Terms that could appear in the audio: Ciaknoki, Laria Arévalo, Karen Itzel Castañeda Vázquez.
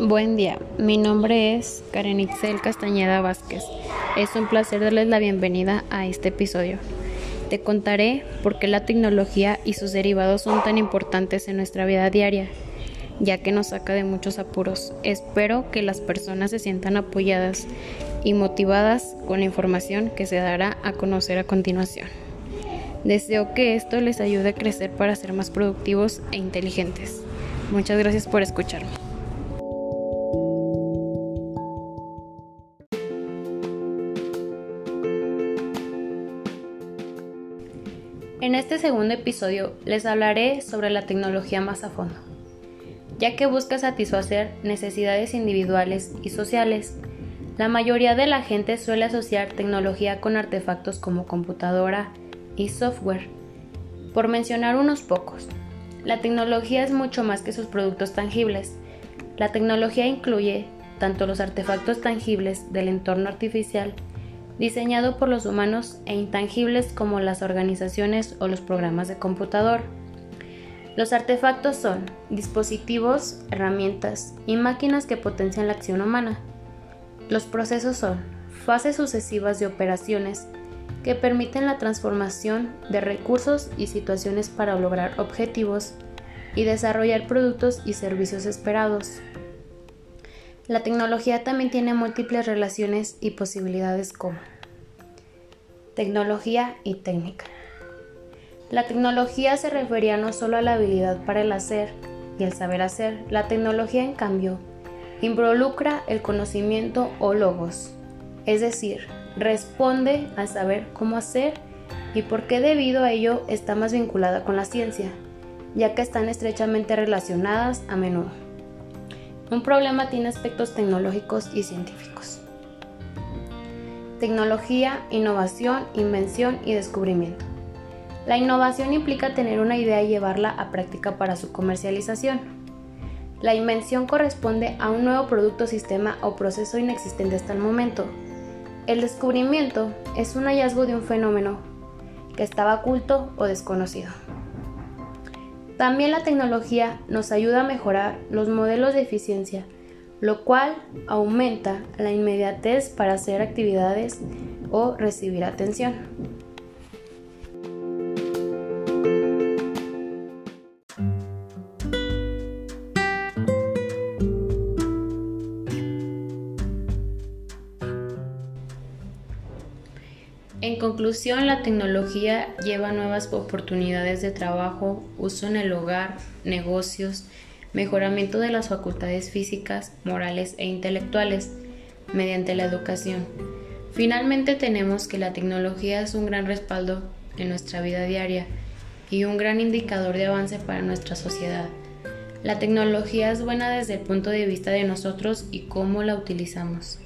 Buen día, mi nombre es Karen Itzel Castañeda Vázquez. Es un placer darles la bienvenida a este episodio. Te contaré por qué la tecnología y sus derivados son tan importantes en nuestra vida diaria, ya que nos saca de muchos apuros. Espero que las personas se sientan apoyadas y motivadas con la información que se dará a conocer a continuación. Deseo que esto les ayude a crecer para ser más productivos e inteligentes. Muchas gracias por escucharme. En este segundo episodio les hablaré sobre la tecnología más a fondo, ya que busca satisfacer necesidades individuales y sociales. La mayoría de la gente suele asociar tecnología con artefactos como computadora y software, por mencionar unos pocos. La tecnología es mucho más que sus productos tangibles. La tecnología incluye tanto los artefactos tangibles del entorno artificial diseñado por los humanos e intangibles como las organizaciones o los programas de computador. Los artefactos son dispositivos, herramientas y máquinas que potencian la acción humana. Los procesos son fases sucesivas de operaciones que permiten la transformación de recursos y situaciones para lograr objetivos y desarrollar productos y servicios esperados. La tecnología también tiene múltiples relaciones y posibilidades como tecnología y técnica. La tecnología se refería no solo a la habilidad para el hacer y el saber hacer. La tecnología, en cambio, involucra el conocimiento o logos, es decir, responde al saber cómo hacer y por qué debido a ello está más vinculada con la ciencia, ya que están estrechamente relacionadas a menudo. Un problema tiene aspectos tecnológicos y científicos. Tecnología, innovación, invención y descubrimiento. La innovación implica tener una idea y llevarla a práctica para su comercialización. La invención corresponde a un nuevo producto, sistema o proceso inexistente hasta el momento. El descubrimiento es un hallazgo de un fenómeno que estaba oculto o desconocido. También la tecnología nos ayuda a mejorar los modelos de eficiencia, lo cual aumenta la inmediatez para hacer actividades o recibir atención. En conclusión, la tecnología lleva nuevas oportunidades de trabajo, uso en el hogar, negocios, mejoramiento de las facultades físicas, morales e intelectuales mediante la educación. Finalmente, tenemos que la tecnología es un gran respaldo en nuestra vida diaria y un gran indicador de avance para nuestra sociedad. La tecnología es buena desde el punto de vista de nosotros y cómo la utilizamos.